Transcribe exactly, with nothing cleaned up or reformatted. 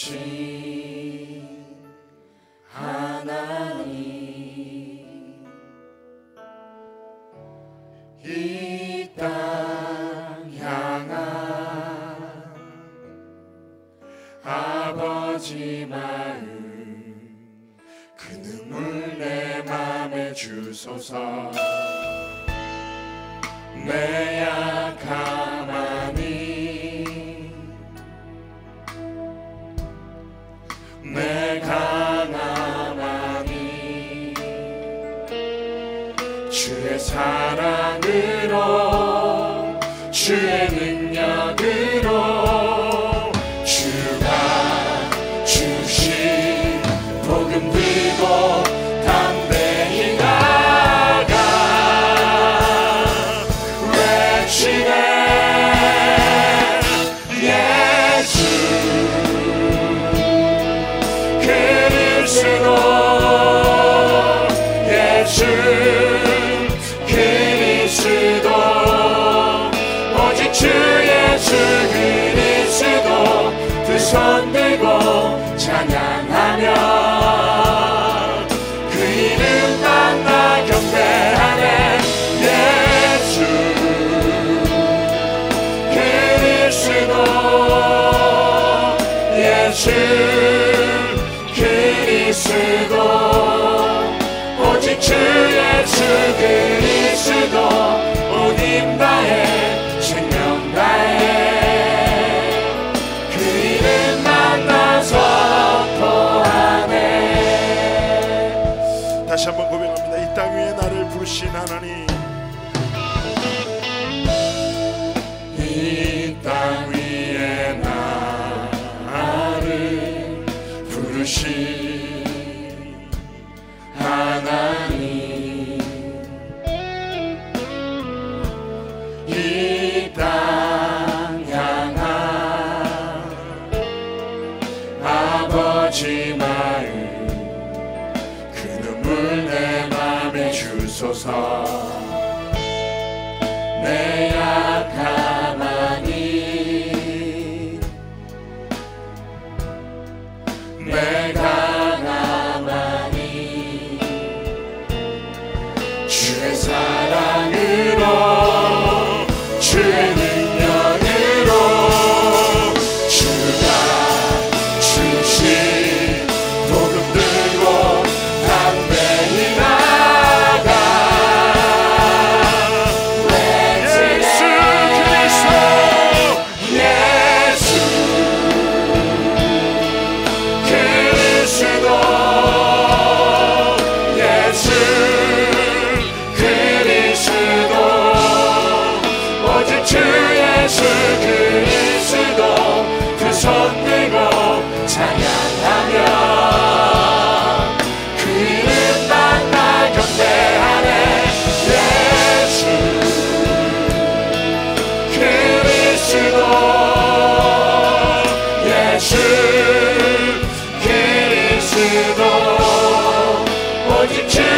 되신 하나님, 이 땅 향한 아버지 마음, 그 눈물 내 맘에 주소서. 내 약함 아닌 내 강함 아닌 주의 사랑으로 주의 능력으로 주가 주신 복음 들고 손들고 찬양하며 그 이름 만나 경배하네. 예수 그리스도 예수 그리스도 오직 주 예수 그리스도 온 임다의 생명 다해 다시 한번 고백합니다. 이 땅 위에 나를 부르신 하나님, 이 땅 위에 나를 부르신 하나님, 이 땅 향한 아버지 마음 내 맘에 주소서. 내 약함 아닌 내 강함 아닌 주의 사랑으로 주의 능력으로 주가 주신 복음 들고 What you